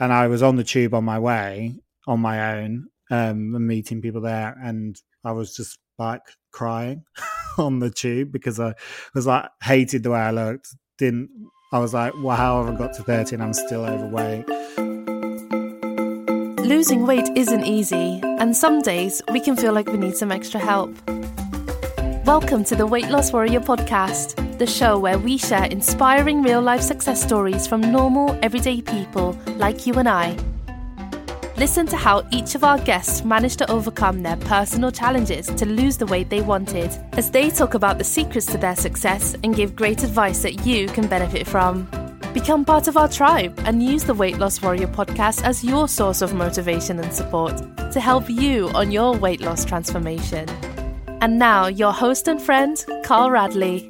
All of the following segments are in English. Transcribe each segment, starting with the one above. And I was on the tube on my way, on my own, and meeting people there. And I was just like crying on the tube because I was like, hated the way I looked. I was like, well, how have I got to 30 and I'm still overweight? Losing weight isn't easy, and some days we can feel like we need some extra help. Welcome to the Weight Loss Warrior podcast, the show where we share inspiring real-life success stories from normal, everyday people like you and I. Listen to how each of our guests managed to overcome their personal challenges to lose the weight they wanted, as they talk about the secrets to their success and give great advice that you can benefit from. Become part of our tribe and use the Weight Loss Warrior podcast as your source of motivation and support to help you on your weight loss transformation. And now, your host and friend, Carl Radley.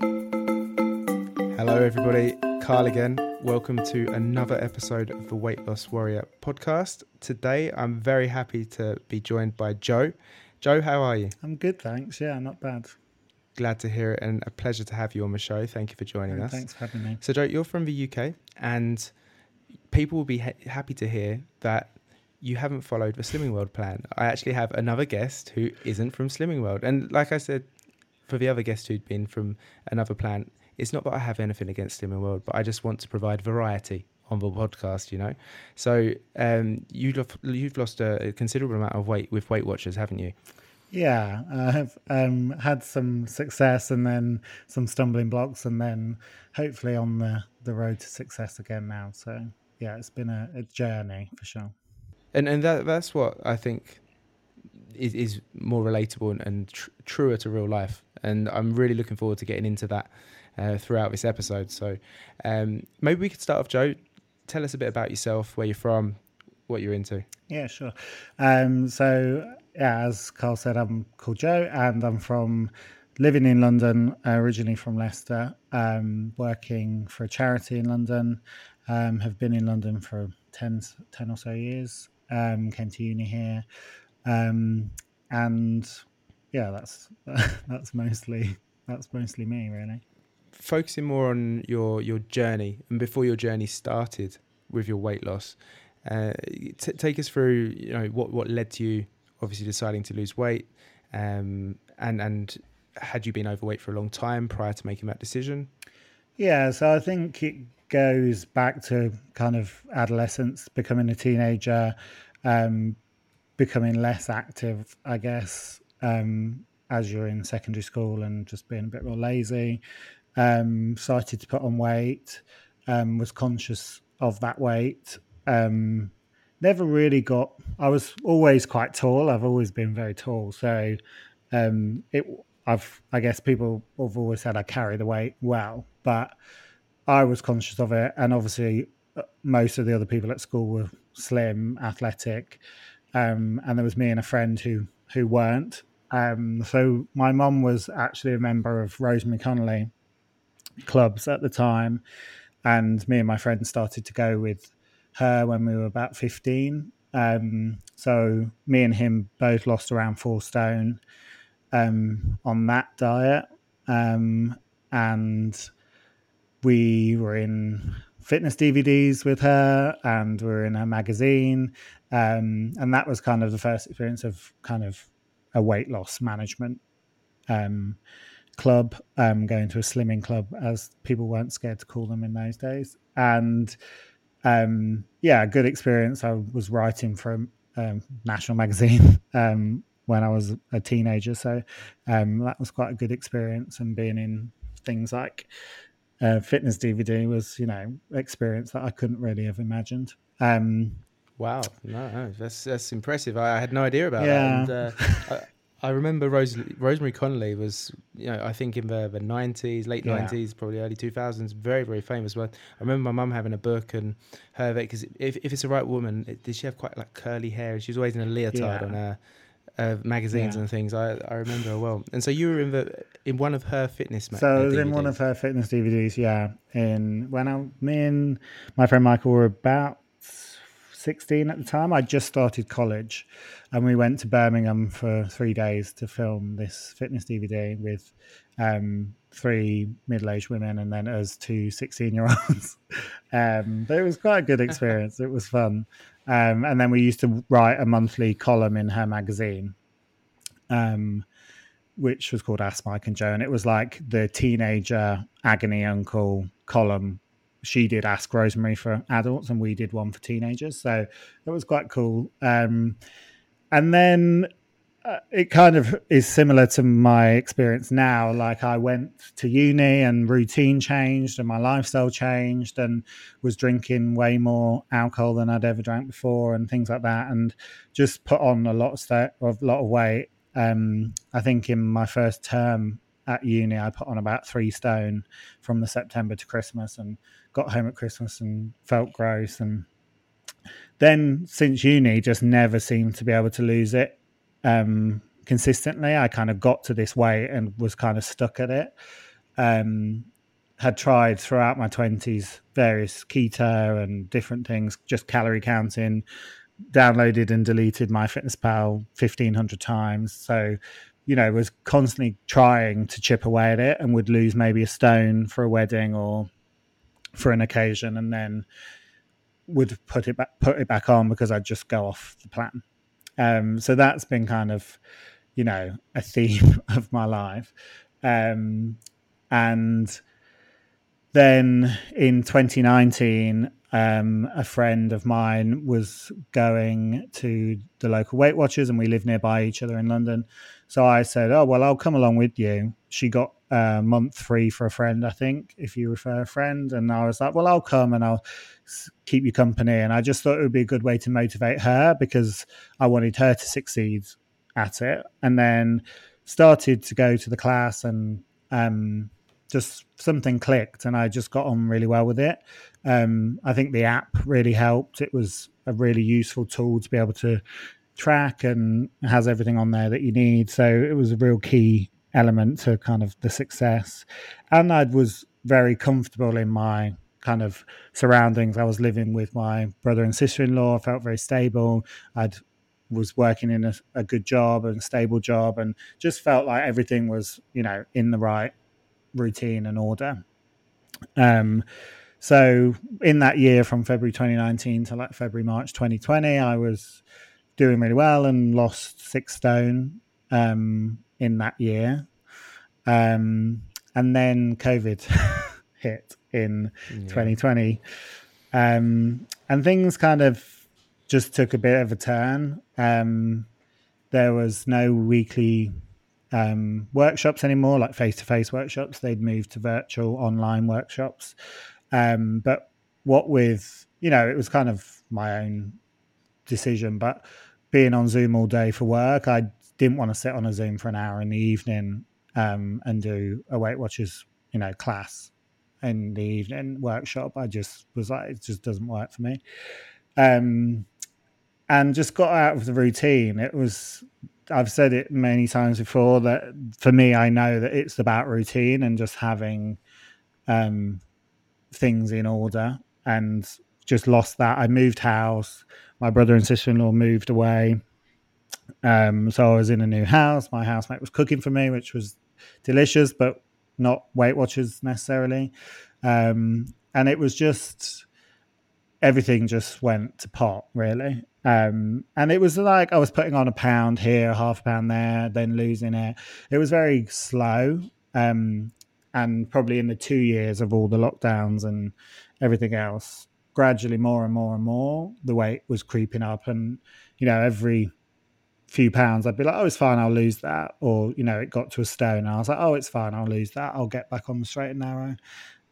Hello, everybody. Carl again. Welcome to another episode of the Weight Loss Warrior podcast. Today, I'm very happy to be joined by Joe. Joe, how are you? I'm good, thanks. Yeah, not bad. Glad to hear it, and a pleasure to have you on the show. Thank you for joining us. Thanks for having me. So, Joe, you're from the UK, and people will be happy to hear that you haven't followed the Slimming World plan. I actually have another guest who isn't from Slimming World. And like I said, for the other guest who'd been from another plan, it's not that I have anything against Slimming World, but I just want to provide variety on the podcast, you know? So you've lost a considerable amount of weight with Weight Watchers, haven't you? Yeah, I've had some success and then some stumbling blocks, and then hopefully on the road to success again now. So yeah, it's been a journey for sure. And that's what I think is more relatable and truer to real life. And I'm really looking forward to getting into that throughout this episode. So maybe we could start off, Joe. Tell us a bit about yourself, where you're from, what you're into. Yeah, sure. So, as Carl said, I'm called Joe, and I'm living in London, originally from Leicester, working for a charity in London, have been in London for 10 or so years, came to uni here, and yeah, that's mostly me, really. Focusing more on your journey, and before your journey started with your weight loss, take us through, you know, what led to you obviously deciding to lose weight, and had you been overweight for a long time prior to making that decision? Yeah, so I think it goes back to kind of adolescence, becoming a teenager, becoming less active, I guess, as you're in secondary school, and just being a bit more lazy. Started to put on weight, was conscious of that weight. Never really got... I was always quite tall. I've always been very tall. So I guess people have always said I carry the weight well, but I was conscious of it, and obviously most of the other people at school were slim, athletic, and there was me and a friend who weren't. So my mum was actually a member of Rosemary Conley clubs at the time, and me and my friend started to go with her when we were about 15. So me and him both lost around 4 stone on that diet, and we were in fitness DVDs with her, and we were in her magazine, and that was kind of the first experience of kind of a weight loss management club, going to a slimming club, as people weren't scared to call them in those days. And yeah, good experience. I was writing for a national magazine when I was a teenager, so that was quite a good experience, and being in things like fitness DVD was, you know, experience that I couldn't really have imagined. Wow, no, that's impressive. I had no idea about that. And, I remember Rosemary Conley was, you know, I think in the 90s, late 90s, probably early 2000s, very, very famous. Well, I remember my mum having a book, and her, because if it's the right woman, did she have quite like curly hair? She was always in a leotard on her magazines and things. I remember her well. And so you were in one of her fitness DVDs. So I was in one of her fitness DVDs, yeah. Me and my friend Michael were about 16 at the time. I just started college, and we went to Birmingham for 3 days to film this fitness DVD with three middle-aged women and then us two 16-year-olds. But it was quite a good experience. It was fun. And then we used to write a monthly column in her magazine, which was called Ask Mike and Joe. And it was like the teenager agony uncle column. She did Ask Rosemary for adults and we did one for teenagers. So it was quite cool. And then it kind of is similar to my experience now. Like I went to uni and routine changed and my lifestyle changed and was drinking way more alcohol than I'd ever drank before and things like that. And just put on a lot of weight. I think in my first term at uni, I put on about 3 stone from the September to Christmas and got home at Christmas and felt gross. And then since uni, just never seemed to be able to lose it consistently. I kind of got to this weight and was kind of stuck at it. Had tried throughout my 20s various keto and different things, just calorie counting, downloaded and deleted MyFitnessPal 1,500 times. So, you know, was constantly trying to chip away at it and would lose maybe a stone for a wedding or for an occasion and then would put it back on because I'd just go off the plan. So that's been kind of, you know, a theme of my life. And then in 2019, a friend of mine was going to the local Weight Watchers and we live nearby each other in London. So I said, oh, well, I'll come along with you. She got a month free for a friend, I think, if you refer a friend. And I was like, well, I'll come and I'll keep you company. And I just thought it would be a good way to motivate her because I wanted her to succeed at it. And then started to go to the class and just something clicked and I just got on really well with it. I think the app really helped. It was a really useful tool to be able to track and has everything on there that you need. So it was a real key element to kind of the success. And I was very comfortable in my kind of surroundings. I was living with my brother and sister-in-law. I felt very stable. I was working in a good job and stable job and just felt like everything was, you know, in the right routine and order. So in that year from February 2019 to like February, March 2020, I was doing really well and lost 6 stone in that year. And then COVID hit in 2020. And things kind of just took a bit of a turn. There was no weekly workshops anymore, like face-to-face workshops. They'd moved to virtual online workshops. But what with, you know, it was kind of my own decision, but being on Zoom all day for work, I didn't want to sit on a Zoom for an hour in the evening and do a Weight Watchers, you know, class in the evening workshop. I just was like, it just doesn't work for me. And just got out of the routine. It was, I've said it many times before that for me, I know that it's about routine and just having things in order, and just lost that. I moved house. My brother and sister-in-law moved away. So I was in a new house. My housemate was cooking for me, which was delicious, but not Weight Watchers necessarily. And it was just, everything just went to pot, really. And it was like I was putting on a pound here, half a pound there, then losing it. It was very slow. And probably in the 2 years of all the lockdowns and everything else, gradually more and more and more, the weight was creeping up. And, you know, every few pounds, I'd be like, oh, it's fine, I'll lose that. Or, you know, it got to a stone and I was like, oh, it's fine, I'll lose that. I'll get back on the straight and narrow.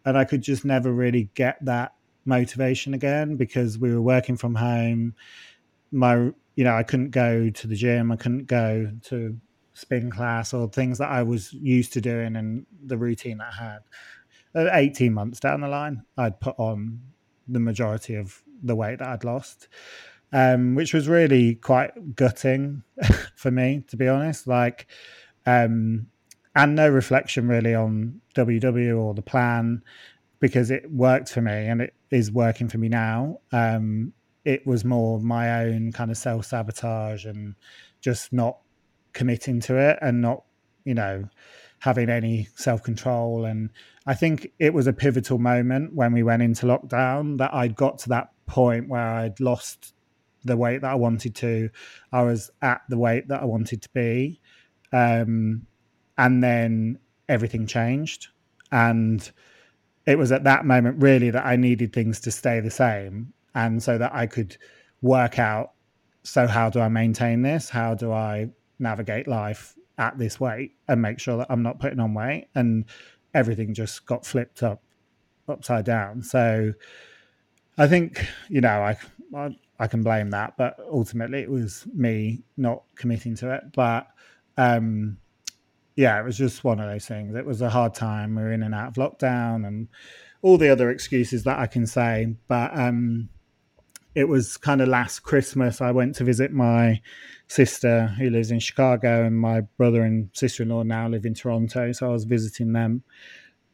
And I could just never really get that motivation again because we were working from home. You know, I couldn't go to the gym. I couldn't go to spin class or things that I was used to doing and the routine that I had. 18 months down the line, I'd put on the majority of the weight that I'd lost, which was really quite gutting for me, to be honest. Like, and no reflection really on WW or the plan because it worked for me and it is working for me now. It was more my own kind of self-sabotage and just not committing to it and not, you know, having any self-control. And I think it was a pivotal moment when we went into lockdown that I got to that point where I'd lost the weight that I wanted to. I was at the weight that I wanted to be. And then everything changed. And it was at that moment really that I needed things to stay the same. And so that I could work out, so how do I maintain this? How do I navigate life at this weight and make sure that I'm not putting on weight? And everything just got flipped upside down. So I think, you know, I can blame that, but ultimately it was me not committing to it. But yeah, it was just one of those things. It was a hard time. We were in and out of lockdown and all the other excuses that I can say. But it was kind of last Christmas. I went to visit my sister who lives in Chicago, and my brother and sister-in-law now live in Toronto. So I was visiting them.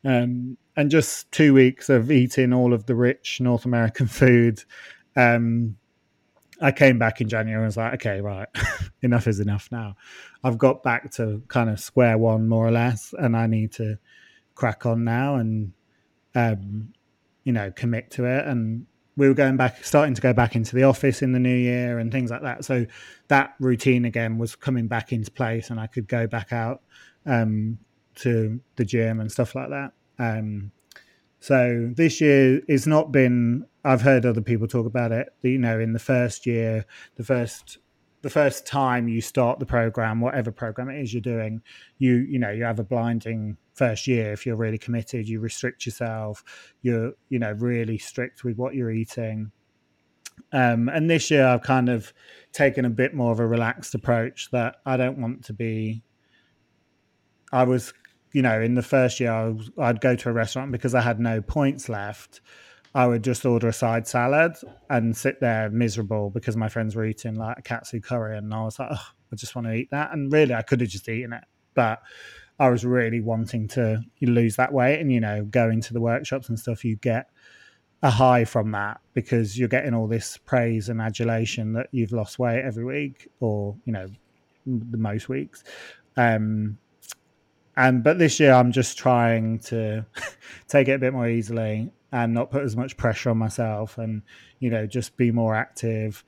And just 2 weeks of eating all of the rich North American food. I came back in January and was like, okay, right, enough is enough now. I've got back to kind of square one, more or less, and I need to crack on now and, you know, commit to it. And we were starting to go back into the office in the new year and things like that. So that routine again was coming back into place, and I could go back out to the gym and stuff like that. So this year it's not been, I've heard other people talk about it, you know, in the first year, the first time you start the program, whatever program it is you're doing, you know, you have a blinding first year. If you're really committed, you restrict yourself, you're, you know, really strict with what you're eating. And this year I've kind of taken a bit more of a relaxed approach that I don't want to be, I was, you know, in the first year I'd go to a restaurant because I had no points left. I would just order a side salad and sit there miserable because my friends were eating like a katsu curry, and I was like, oh, I just want to eat that. And really I could have just eaten it, but I was really wanting to lose that weight. And, you know, going to the workshops and stuff, you get a high from that because you're getting all this praise and adulation that you've lost weight every week, or, you know, the most weeks. But this year I'm just trying to take it a bit more easily and not put as much pressure on myself, and, you know, just be more active,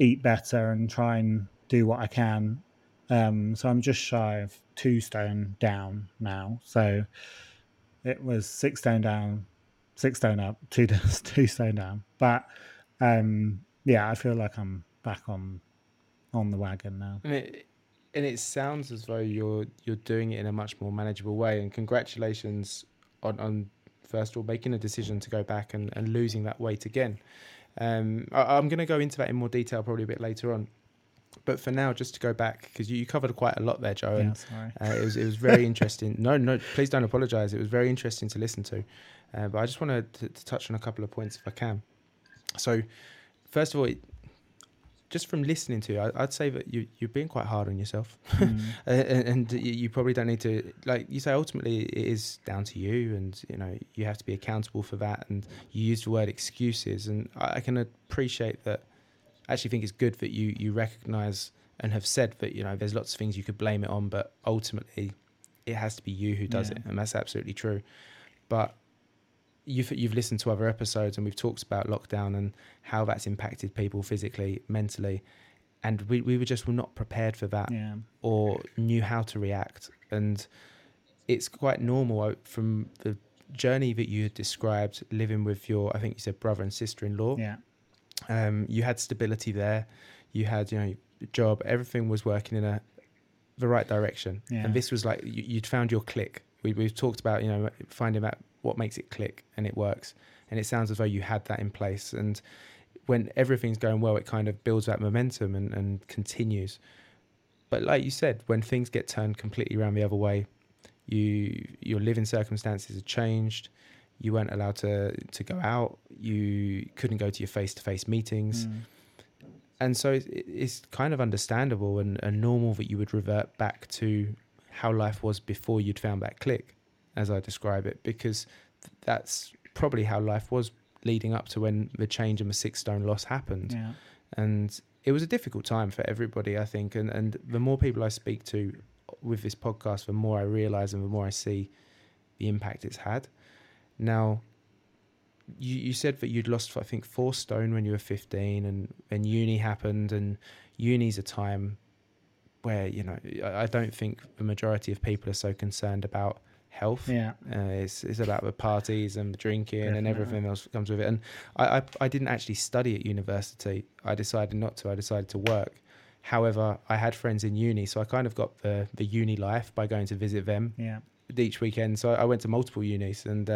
eat better, and try and do what I can. So I'm just shy of 2 stone down now. So it was 6 stone down, 6 stone up, 2 stone down. But yeah, I feel like I'm back on the wagon now. And it sounds as though you're doing it in a much more manageable way. And congratulations on first of all, making a decision to go back and losing that weight again. I'm going to go into that in more detail probably a bit later on. But for now, just to go back, because you covered quite a lot there, Joe. Yeah, sorry. It was very interesting. No, please don't apologise. It was very interesting to listen to. But I just wanted to touch on a couple of points if I can. So first of all, just from listening to you, I'd say that you've been quite hard on yourself. And you probably don't need to, like you say, ultimately it is down to you, and, you know, you have to be accountable for that. And you used the word excuses, and I can appreciate that. I actually think it's good that you recognise and have said that, you know, there's lots of things you could blame it on, but ultimately it has to be you who does it. And that's absolutely true. But you've listened to other episodes, and we've talked about lockdown and how that's impacted people physically, mentally, and we were just not prepared for that or knew how to react. And it's quite normal from the journey that you had described, living with your, I think you said, brother and sister-in-law. Yeah. You had stability there. You had, you know, job. Everything was working in the right direction. Yeah. And this was like you'd found your click. We've talked about, you know, finding out what makes it click, and it works. And it sounds as though you had that in place. And when everything's going well, it kind of builds that momentum and continues. But like you said, when things get turned completely around the other way, your living circumstances have changed. You weren't allowed to go out. You couldn't go to your face-to-face meetings. And so it's kind of understandable and normal that you would revert back to how life was before you'd found that click, as I describe it, because that's probably how life was leading up to when the change and the 6 stone loss happened. Yeah. And it was a difficult time for everybody, I think. And the more people I speak to with this podcast, the more I realize and the more I see the impact it's had. Now, you said that you'd lost, I think, 4 stone when you were 15, and uni happened, and uni's a time where, you know, I don't think the majority of people are so concerned about health. Yeah. It's about the parties and the drinking. Definitely. And everything else that comes with it. And I didn't actually study at university. I decided not to. I decided to work. However, I had friends in uni, so I kind of got the uni life by going to visit them. Yeah. Each weekend. So I went to multiple unis, and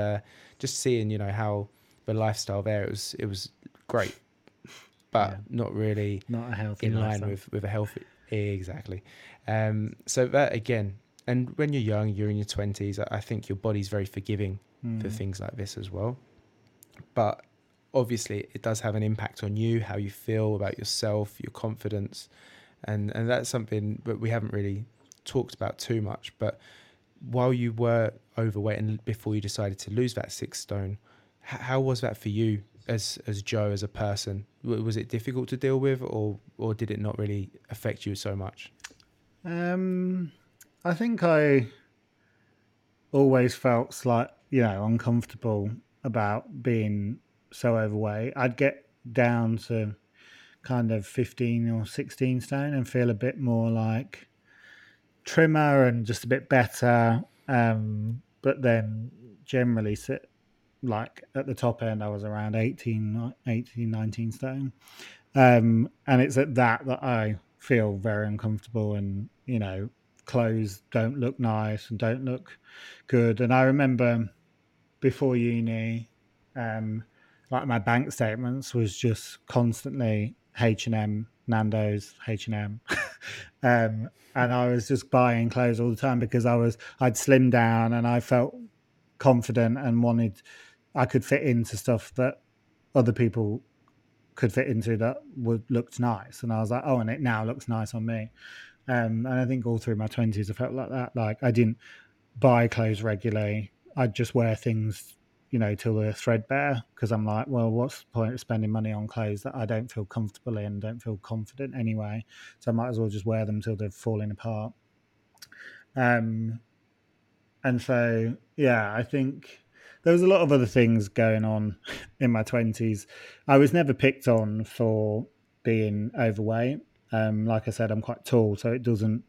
just seeing, you know, how the lifestyle there, it was great, but yeah, not really, not a healthy in line with a healthy, exactly. So that again, and when you're young, you're in your 20s, I think your body's very forgiving for things like this as well. But obviously it does have an impact on you, how you feel about yourself, your confidence, and that's something that we haven't really talked about too much. But while you were overweight and before you decided to lose that 6 stone, how was that for you as Joe, as a person? Was it difficult to deal with, or did it not really affect you so much? I think I always felt uncomfortable about being so overweight. I'd get down to kind of 15 or 16 stone and feel a bit more like trimmer and just a bit better, but then generally sit like at the top end I was around 19 stone, and it's at that I feel very uncomfortable, and you know, clothes don't look nice and don't look good. And I remember before uni, like my bank statements was just constantly H&M, Nando's, H&M, and I was just buying clothes all the time because I'd slimmed down and I felt confident and I could fit into stuff that other people could fit into that looked nice. And I was like, oh, and it now looks nice on me. And I think all through my 20s, I felt like that. Like I didn't buy clothes regularly. I'd just wear things, you know, till they're threadbare, because I'm like, well, what's the point of spending money on clothes that I don't feel comfortable in, don't feel confident anyway, so I might as well just wear them till they're falling apart. And so, yeah, I think there was a lot of other things going on in my 20s. I was never picked on for being overweight. Like I said, I'm quite tall, so it doesn't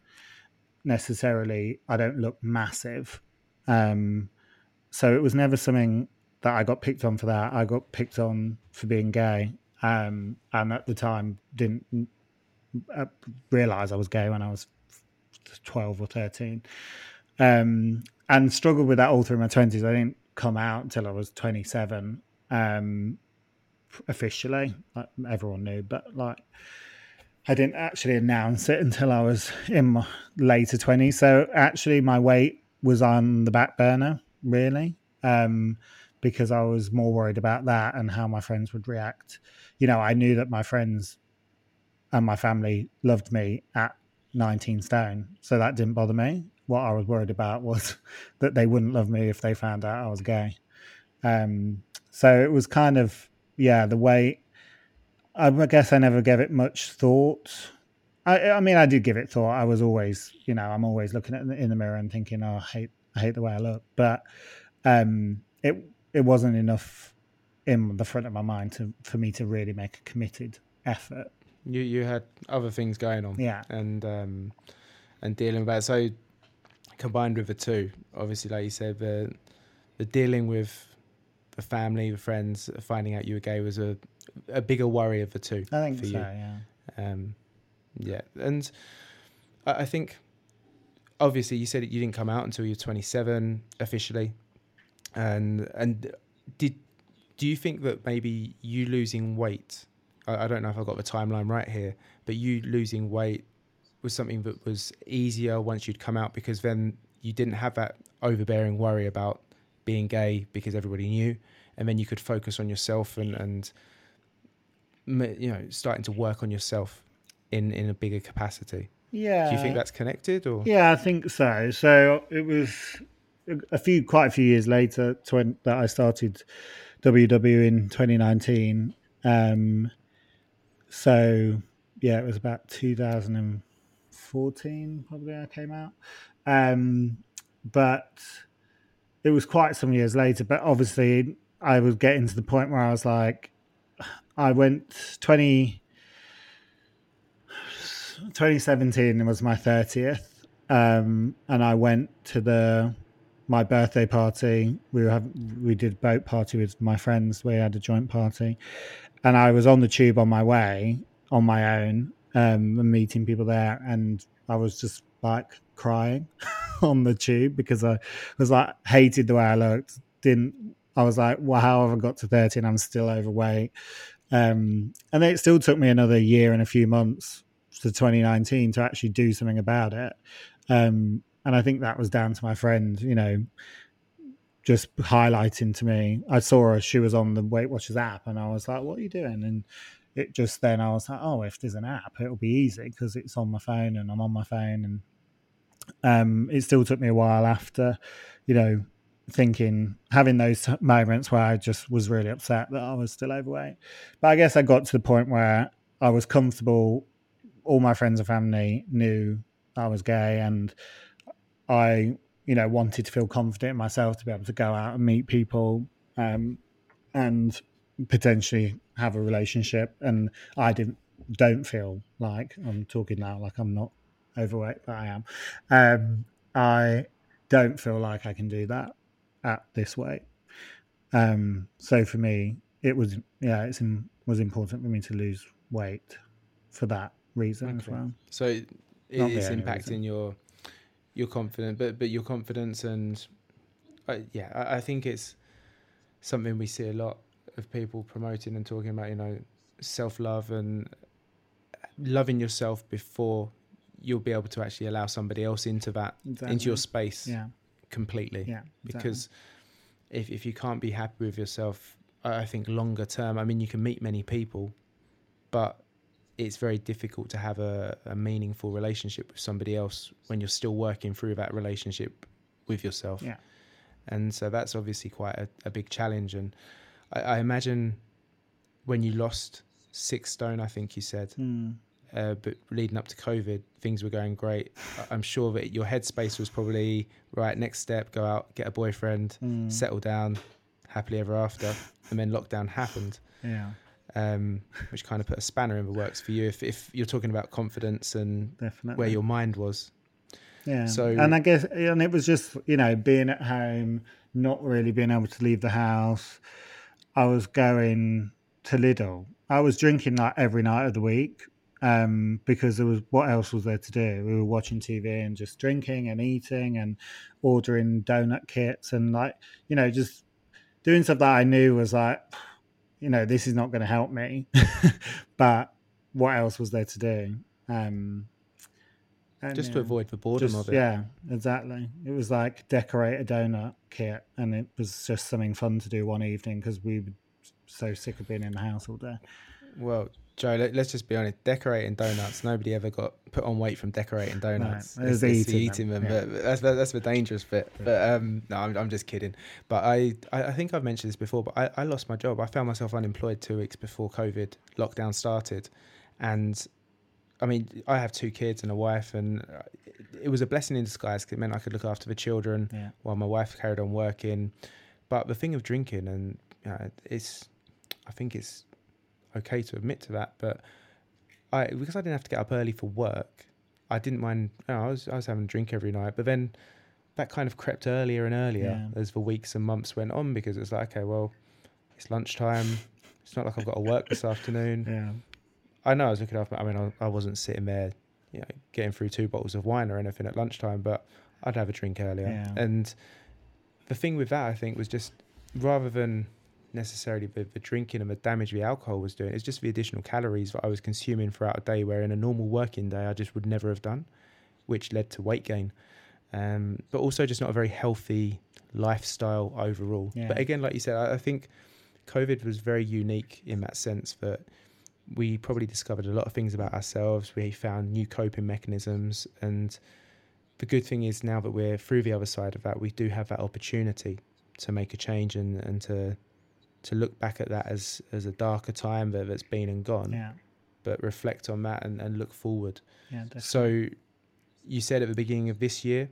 necessarily, I don't look massive. So it was never something that I got picked on for that. I got picked on for being gay, and at the time didn't realise I was gay when I was 12 or 13, and struggled with that all through my 20s. I didn't come out until I was 27, officially. Like, everyone knew, but like I didn't actually announce it until I was in my later 20s. So actually my weight was on the back burner, really, because I was more worried about that and how my friends would react. You know, I knew that my friends and my family loved me at 19 stone, so that didn't bother me. What I was worried about was that they wouldn't love me if they found out I was gay. So it was kind of, yeah, the weight. I guess I never gave it much thought. I mean, I did give it thought. I was always, you know, I'm always looking in the mirror and thinking, oh, I hate the way I look, but it wasn't enough in the front of my mind for me to really make a committed effort. You had other things going on, yeah, and dealing with that. So combined with the two, obviously, like you said, the dealing with the family, the friends, finding out you were gay was a bigger worry of the two. I think for so, you. Yeah. Yeah, and I think, obviously, you said that you didn't come out until you were 27 officially, and do you think that maybe you losing weight, I don't know if I've got the timeline right here, but you losing weight was something that was easier once you'd come out, because then you didn't have that overbearing worry about being gay because everybody knew, and then you could focus on yourself and you know, starting to work on yourself in a bigger capacity. Yeah. Do you think that's connected, or? Yeah, I think so. So it was quite a few years later that I started WW in 2019. So yeah, it was about 2015, 2014 probably when I came out. But it was quite some years later. But obviously I was getting to the point where I was like, I went 2017, it was my 30th. And I went to my birthday party. We did boat party with my friends. We had a joint party, and I was on the tube on my way on my own, and meeting people there. And I was just like crying on the tube because I was like, hated the way I looked. I was like, well, how have I got to 30 and I'm still overweight? And it still took me another year and a few months to 2019 to actually do something about it. And I think that was down to my friend, you know, just highlighting to me. I saw her, she was on the Weight Watchers app, and I was like, what are you doing? And it just then I was like, oh, if there's an app, it'll be easy because it's on my phone and I'm on my phone. And it still took me a while after, you know, thinking, having those moments where I just was really upset that I was still overweight. But I guess I got to the point where I was comfortable. All my friends and family knew I was gay, and I, you know, wanted to feel confident in myself to be able to go out and meet people, and potentially have a relationship. And I don't feel like I'm talking now, like I'm not overweight, but I am. I don't feel like I can do that at this weight. So for me, it was, yeah, was important for me to lose weight for that reason as well. So it's impacting your confidence, but your confidence, and I think it's something we see a lot of people promoting and talking about, you know, self-love and loving yourself before you'll be able to actually allow somebody else into that, into your space completely. Yeah, exactly. Because if you can't be happy with yourself, I think longer term, I mean, you can meet many people, but it's very difficult to have a meaningful relationship with somebody else when you're still working through that relationship with yourself. Yeah. And so that's obviously quite a big challenge. And I imagine when you lost 6 stone, I think you said, but leading up to COVID, things were going great. I'm sure that your headspace was probably, right, next step, go out, get a boyfriend, settle down, happily ever after. And then lockdown happened. Yeah. Which kind of put a spanner in the works for you if you're talking about confidence and definitely where your mind was. Yeah. So, and I guess, and it was just, you know, being at home, not really being able to leave the house. I was going to Lidl. I was drinking like every night of the week, because there was, what else was there to do? We were watching TV and just drinking and eating and ordering donut kits and, like, you know, just doing stuff that I knew was like, you know, this is not going to help me, but what else was there to do? Just to avoid the boredom of it. Yeah, exactly. It was like decorate a donut kit, and it was just something fun to do one evening because we were so sick of being in the house all day. Well, Joe, let's just be honest, decorating donuts, nobody ever got put on weight from decorating donuts. No, it's eating them. But that's the dangerous bit. Yeah. But no, I'm just kidding. But I think I've mentioned this before, but I lost my job. I found myself unemployed 2 weeks before COVID lockdown started. And I mean, I have 2 kids and a wife, and it was a blessing in disguise because it meant I could look after the children while my wife carried on working. But the thing of drinking, and I think it's okay to admit to that, but because I didn't have to get up early for work, I didn't mind. You know, I was having a drink every night, but then that kind of crept earlier and earlier as the weeks and months went on, because it's like, okay, well, it's lunchtime. It's not like I've got to work this afternoon. Yeah, I know I was looking after. I mean, I wasn't sitting there, you know, getting through 2 bottles of wine or anything at lunchtime, but I'd have a drink earlier. Yeah. And the thing with that, I think, was just rather than necessarily the drinking and the damage the alcohol was doing, it's just the additional calories that I was consuming throughout a day, where in a normal working day I just would never have done, which led to weight gain, but also just not a very healthy lifestyle overall. But again, like you said, I think COVID was very unique in that sense, that we probably discovered a lot of things about ourselves. We found new coping mechanisms, and the good thing is now that we're through the other side of that, we do have that opportunity to make a change and to look back at that as a darker time that's been and gone, but reflect on that and look forward. So you said at the beginning of this year,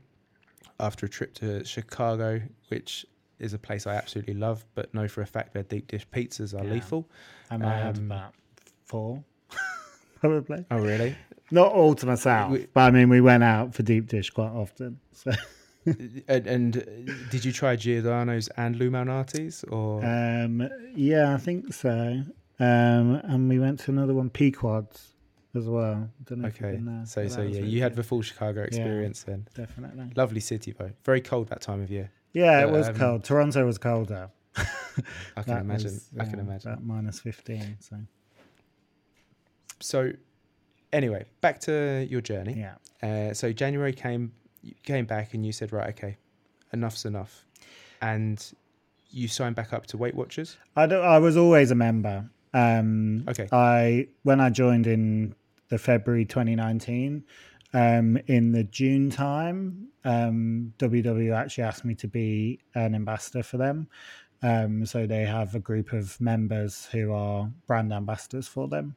after a trip to Chicago, which is a place I absolutely love, but know for a fact their deep dish pizzas are lethal. I might have about 4, probably. Oh, really? Not all to myself, but I mean, we went out for deep dish quite often. So. and did you try Giordano's and Lou Malnati's? Or? Yeah, I think so. And we went to another one, Pequod's. As well. Don't know if you've been there. So yeah, really you had the full Chicago experience then. Definitely. Lovely city though. Very cold that time of year. Yeah, it was cold. Toronto was colder. I can imagine. I can imagine. About -15. So anyway, back to your journey. Yeah. So January came back and you said, right, okay, enough's enough. And you signed back up to Weight Watchers? I was always a member. When I joined in the February 2019, in the June time, WW actually asked me to be an ambassador for them. So they have a group of members who are brand ambassadors for them.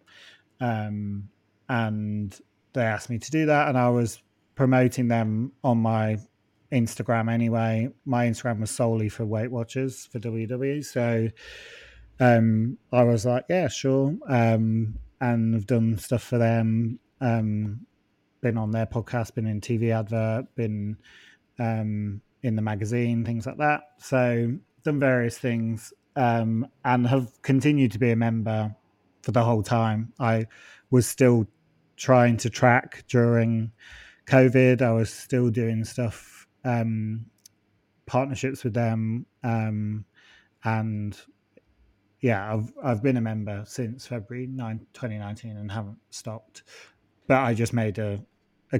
And they asked me to do that, and I was promoting them on my Instagram anyway. My Instagram was solely for Weight Watchers, for WW. So... I was like, yeah, sure. And I've done stuff for them, been on their podcast, been in TV advert, been in the magazine, things like that. So done various things, and have continued to be a member for the whole time. I was still trying to track during COVID. I was still doing stuff, partnerships with them, and... Yeah, I've been a member since February 9, 2019 and haven't stopped. But I just made a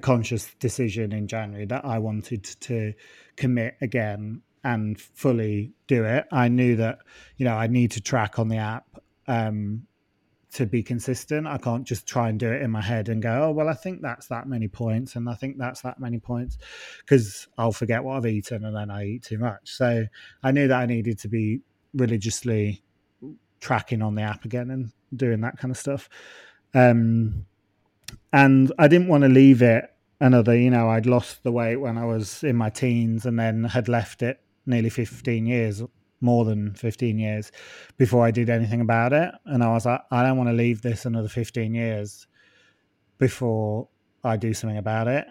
conscious decision in January that I wanted to commit again and fully do it. I knew that, you know, I need to track on the app to be consistent. I can't just try and do it in my head and go, oh, well, I think that's that many points and I think that's that many points, because I'll forget what I've eaten and then I eat too much. So I knew that I needed to be religiously tracking on the app again and doing that kind of stuff, and I didn't want to leave it another, you know, I'd lost the weight when I was in my teens and then had left it nearly 15 years before I did anything about it, and I was like, I don't want to leave this another 15 years before I do something about it.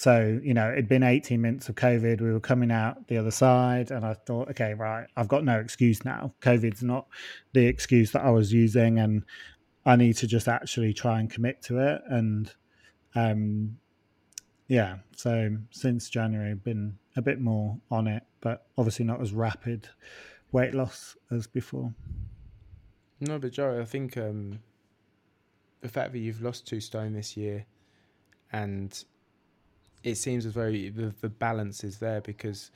So, you know, it'd been 18 months of COVID. We were coming out the other side, and I thought, okay, right, I've got no excuse now. COVID's not the excuse that I was using, and I need to just actually try and commit to it. And yeah, so since January, I've been a bit more on it, but obviously not as rapid weight loss as before. No, but Joe, I think the fact that you've lost 2 stone this year and... It seems as though the balance is there, because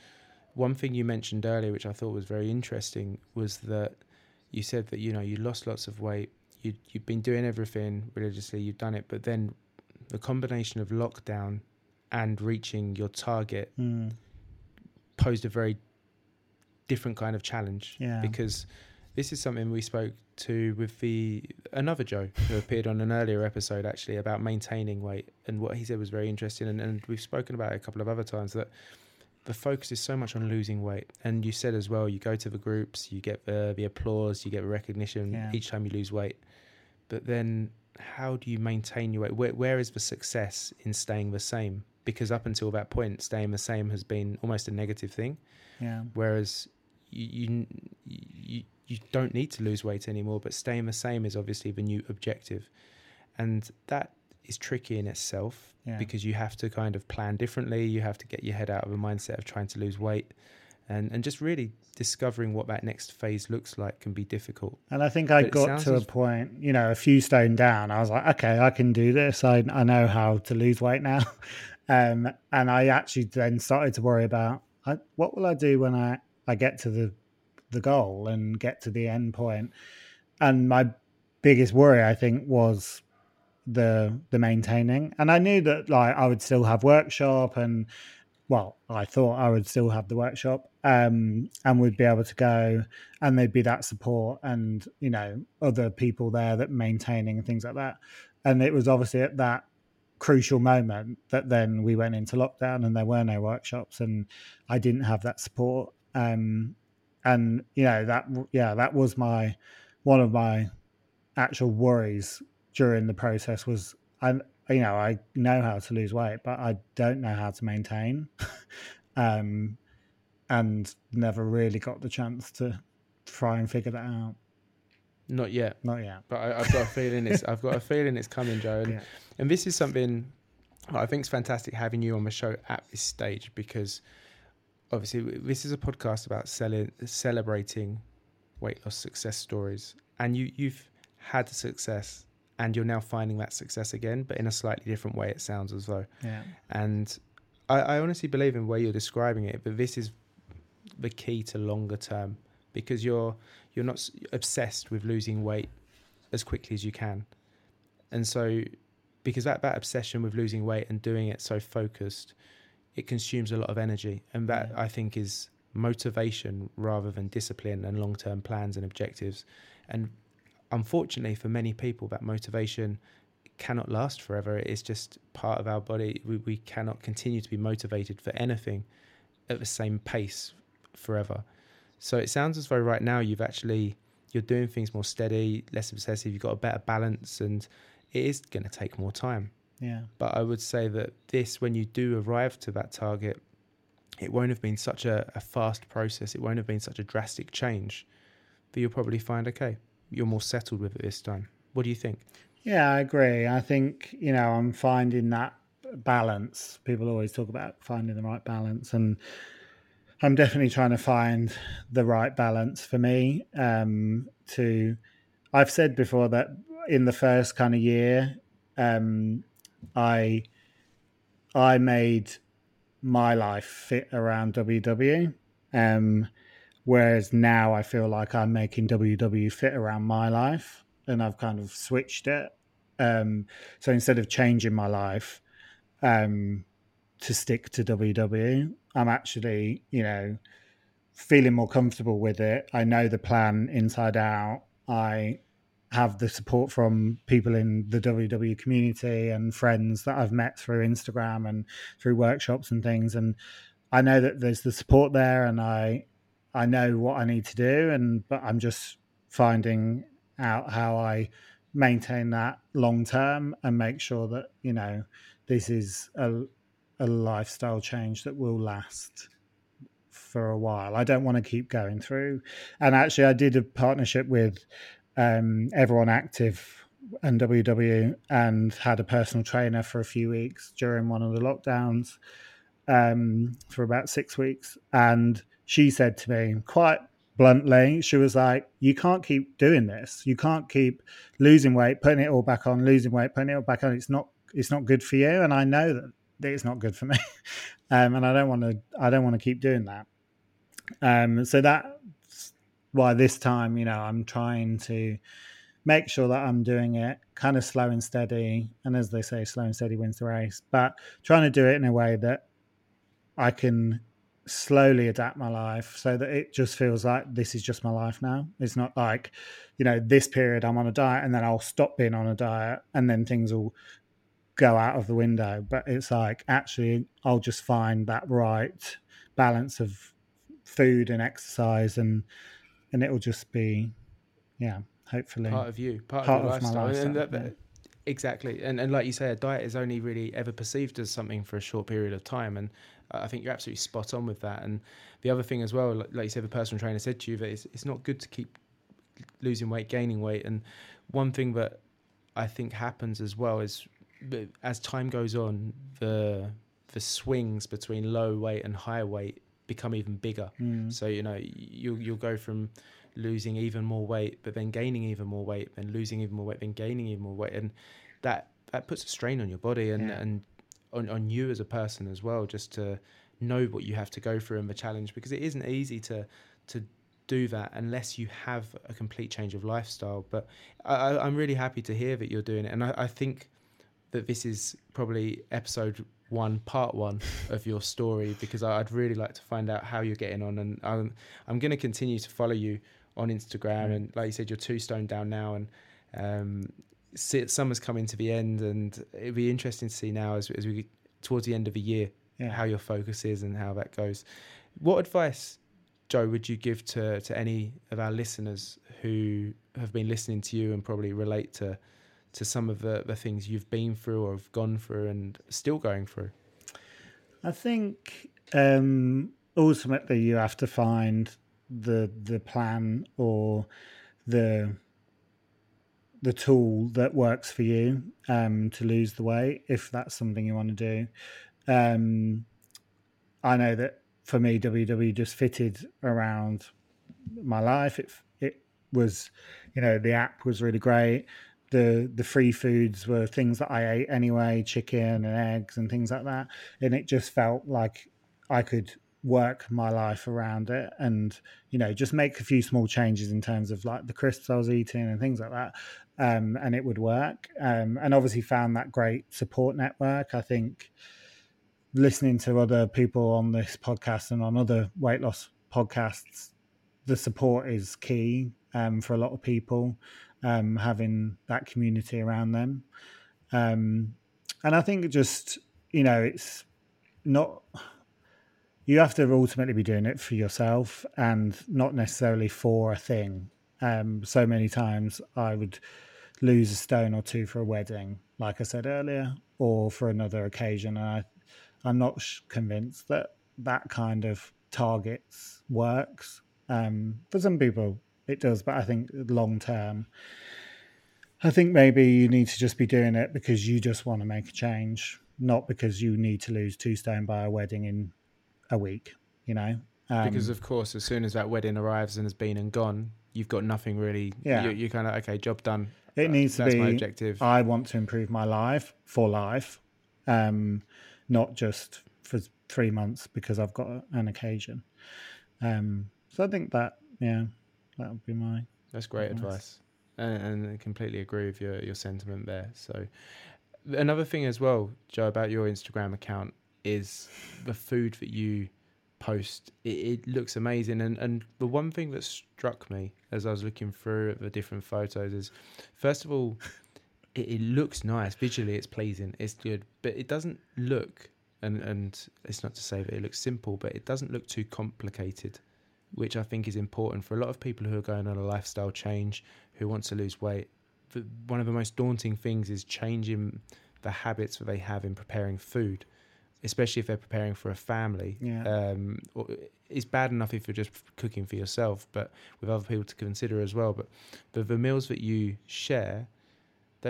one thing you mentioned earlier, which I thought was very interesting, was that you said that, you know, you lost lots of weight, you've been doing everything religiously, you've done it, but then the combination of lockdown and reaching your target posed a very different kind of challenge. Yeah. Because this is something we spoke to with another Joe who appeared on an earlier episode, actually, about maintaining weight, and what he said was very interesting. And we've spoken about it a couple of other times, that the focus is so much on losing weight. And you said as well, you go to the groups, you get the applause, you get the recognition each time you lose weight. But then how do you maintain your weight? Where is the success in staying the same? Because up until that point, staying the same has been almost a negative thing. Yeah. Whereas you don't need to lose weight anymore, but staying the same is obviously the new objective. And that is tricky in itself because you have to kind of plan differently. You have to get your head out of a mindset of trying to lose weight, and just really discovering what that next phase looks like can be difficult. And I think I got to a point, you know, a few stone down, I was like, okay, I can do this. I know how to lose weight now. And I actually then started to worry about what will I do when I get to the goal and get to the end point. And my biggest worry, I think, was the maintaining. And I knew that, like, I would still have workshop, and I thought I would still have the workshop, and we'd be able to go, and there'd be that support and, you know, other people there that maintaining and things like that. And it was obviously at that crucial moment that then we went into lockdown and there were no workshops and I didn't have that support. And you know, that was one of my actual worries during the process was, I know how to lose weight, but I don't know how to maintain, and never really got the chance to try and figure that out. Not yet. But I've got a feeling it's coming, Joe. And, yeah. And this is something I think is fantastic having you on the show at this stage, because obviously this is a podcast about celebrating weight loss success stories, and you've had success and you're now finding that success again, but in a slightly different way, it sounds as though. Yeah. And I honestly believe in the way you're describing it, but this is the key to longer term, because you're not obsessed with losing weight as quickly as you can. And so, because that obsession with losing weight and doing it so focused, it consumes a lot of energy. And that, I think, is motivation rather than discipline and long-term plans and objectives. And unfortunately for many people, that motivation cannot last forever. It's just part of our body. We cannot continue to be motivated for anything at the same pace forever. So it sounds as though right now you're doing things more steady, less obsessive, you've got a better balance, and it is going to take more time. Yeah. But I would say that when you do arrive to that target, it won't have been such a fast process. It won't have been such a drastic change that you'll probably find, okay, you're more settled with it this time. What do you think? Yeah, I agree. I think, I'm finding that balance. People always talk about finding the right balance, and I'm definitely trying to find the right balance for me. I've said before that in the first kind of year, I made my life fit around WW, whereas now I feel like I'm making WW fit around my life, and I've kind of switched it. So instead of changing my life to stick to WW, I'm actually, feeling more comfortable with it. I know the plan inside out. I have the support from people in the WW community and friends that I've met through Instagram and through workshops and things. And I know that there's the support there, and I know what I need to do. But I'm just finding out how I maintain that long term and make sure that, this is a lifestyle change that will last for a while. I don't want to keep going through. And actually, I did a partnership with Everyone Active and WW, and had a personal trainer for a few weeks during one of the lockdowns, for about 6 weeks. And she said to me quite bluntly, she was like, you can't keep doing this. You can't keep losing weight, putting it all back on, losing weight, putting it all back on. It's not good for you. And I know that it's not good for me, and I don't want to keep doing that, so that's why this time I'm trying to make sure that I'm doing it kind of slow and steady, and as they say, slow and steady wins the race, but trying to do it in a way that I can slowly adapt my life so that it just feels like this is just my life now. It's not like this period I'm on a diet and then I'll stop being on a diet and then things will go out of the window, but it's like, actually, I'll just find that right balance of food and exercise, and it'll just be, hopefully part of your lifestyle. Exactly. And like you say, a diet is only really ever perceived as something for a short period of time, and I think you're absolutely spot on with that. And the other thing as well, like you said, the personal trainer said to you that it's not good to keep losing weight, gaining weight. And one thing that I think happens as well is, as time goes on, the swings between low weight and high weight become even bigger. So you'll go from losing even more weight, but then gaining even more weight, and losing even more weight, then gaining even more weight, and that puts a strain on your body and on you as a person as well, just to know what you have to go through and the challenge, because it isn't easy to do that unless you have a complete change of lifestyle. But I'm really happy to hear that you're doing it, and I think that this is probably episode 1, part 1 of your story, because I'd really like to find out how you're getting on. And I'm going to continue to follow you on Instagram. And like you said, you're 2 stone down now. And summer's coming to the end, and it'd be interesting to see now as we get towards the end of the year, how your focus is and how that goes. What advice, Joe, would you give to any of our listeners who have been listening to you and probably relate to some of the things you've been through or have gone through and still going through? I think ultimately you have to find the plan or the tool that works for you to lose the weight, if that's something you want to do. I know that for me, WW just fitted around my life. It was, you know, the app was really great. The free foods were things that I ate anyway, chicken and eggs and things like that. And it just felt like I could work my life around it and, you know, just make a few small changes in terms of like the crisps I was eating and things like that. And it would work. And obviously found that great support network. I think listening to other people on this podcast and on other weight loss podcasts, the support is key for a lot of people, having that community around them. And I think just, you know, it's not... You have to ultimately be doing it for yourself and not necessarily for a thing. So many times I would lose a stone or two for a wedding, like I said earlier, or for another occasion. And I'm not convinced that kind of targets works. For some people it does, but I think long term, I think maybe you need to just be doing it because you just want to make a change, not because you need to lose 2 stone by a wedding in a week, you know. Because of course, as soon as that wedding arrives and has been and gone, you've got nothing really. Yeah. You're kind of, okay, job done. It needs to be, that's my objective. I want to improve my life for life. Not just for 3 months because I've got an occasion. So I think that, that would be my... That's great advice. And I completely agree with your sentiment there. So another thing as well, Joe, about your Instagram account is the food that you post. It looks amazing. And the one thing that struck me as I was looking through at the different photos is, first of all... It looks nice. Visually, it's pleasing. It's good. But it doesn't look, and it's not to say that it looks simple, but it doesn't look too complicated, which I think is important for a lot of people who are going on a lifestyle change, who want to lose weight. One of the most daunting things is changing the habits that they have in preparing food, especially if they're preparing for a family. Yeah. It's bad enough if you're just cooking for yourself, but with other people to consider as well. But the meals that you share...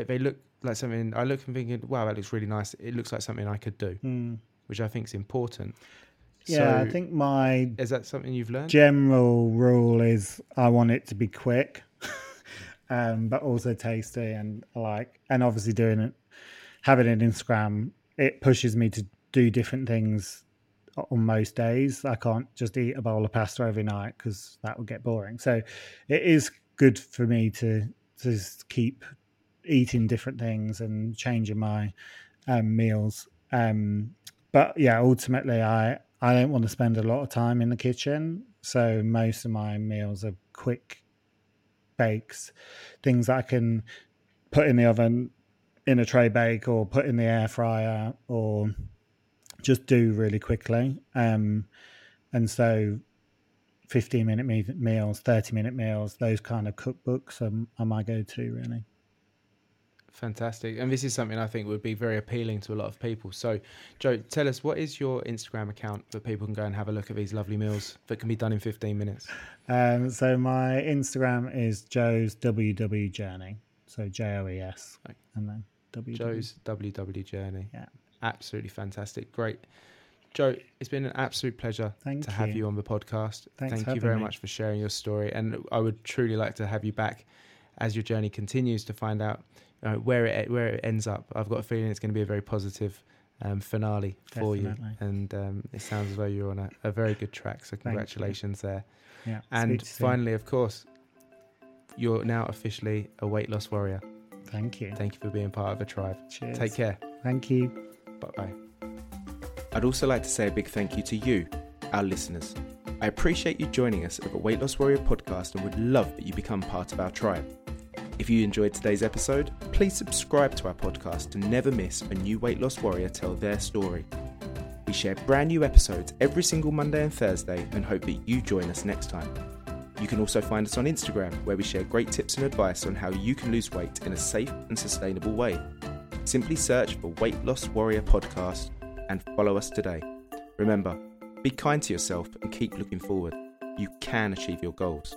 They look like something I look and thinking, wow, that looks really nice. It looks like something I could do, which I think is important. Yeah, so I think is that something you've learned? General rule is I want it to be quick, but also tasty and and obviously doing it, having an Instagram, it pushes me to do different things on most days. I can't just eat a bowl of pasta every night because that would get boring. So it is good for me to keep eating different things and changing my meals, but yeah, ultimately I don't want to spend a lot of time in the kitchen, so most of my meals are quick bakes, things that I can put in the oven in a tray bake or put in the air fryer or just do really quickly, and so 15-minute meals, 30-minute meals, those kind of cookbooks are my go-to really. Fantastic. And this is something I think would be very appealing to a lot of people. So, Joe, tell us, what is your Instagram account that people can go and have a look at these lovely meals that can be done in 15 minutes? So my Instagram is Joe's WW Journey. So Joes. And then WW. Joe's WW Journey. Yeah. Absolutely fantastic. Great. Joe, it's been an absolute pleasure to have you on the podcast. Thank you very much for sharing your story. And I would truly like to have you back as your journey continues to find out where it ends up. I've got a feeling it's going to be a very positive finale for you, and it sounds as though you're on a very good track, so congratulations there. Yeah, and finally, of course, you're now officially a weight loss warrior. Thank you for being part of the tribe. Cheers. Take care. Thank you. Bye-bye. I'd also like to say a big thank you to you, our listeners. I appreciate you joining us at the Weight Loss Warrior podcast and would love that you become part of our tribe. If you enjoyed today's episode, please subscribe to our podcast to never miss a new weight loss warrior tell their story. We share brand new episodes every single Monday and Thursday and hope that you join us next time. You can also find us on Instagram, where we share great tips and advice on how you can lose weight in a safe and sustainable way. Simply search for Weight Loss Warrior Podcast and follow us today. Remember, be kind to yourself and keep looking forward. You can achieve your goals.